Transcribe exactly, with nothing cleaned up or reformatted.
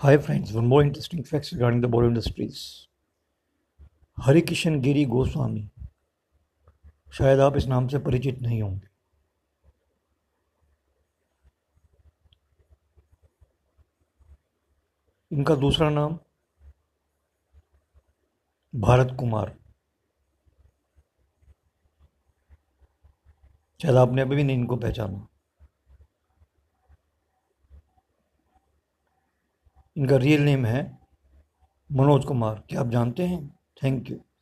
Hi friends, one more interesting facts regarding the Bollywood industries. Harikishan गिरी गोस्वामी, शायद आप इस नाम से परिचित नहीं होंगे। इनका दूसरा नाम भारत कुमार, शायद आपने अभी भी नहीं इनको पहचाना। इनका रियल नेम है मनोज कुमार, क्या आप जानते हैं? Thank you.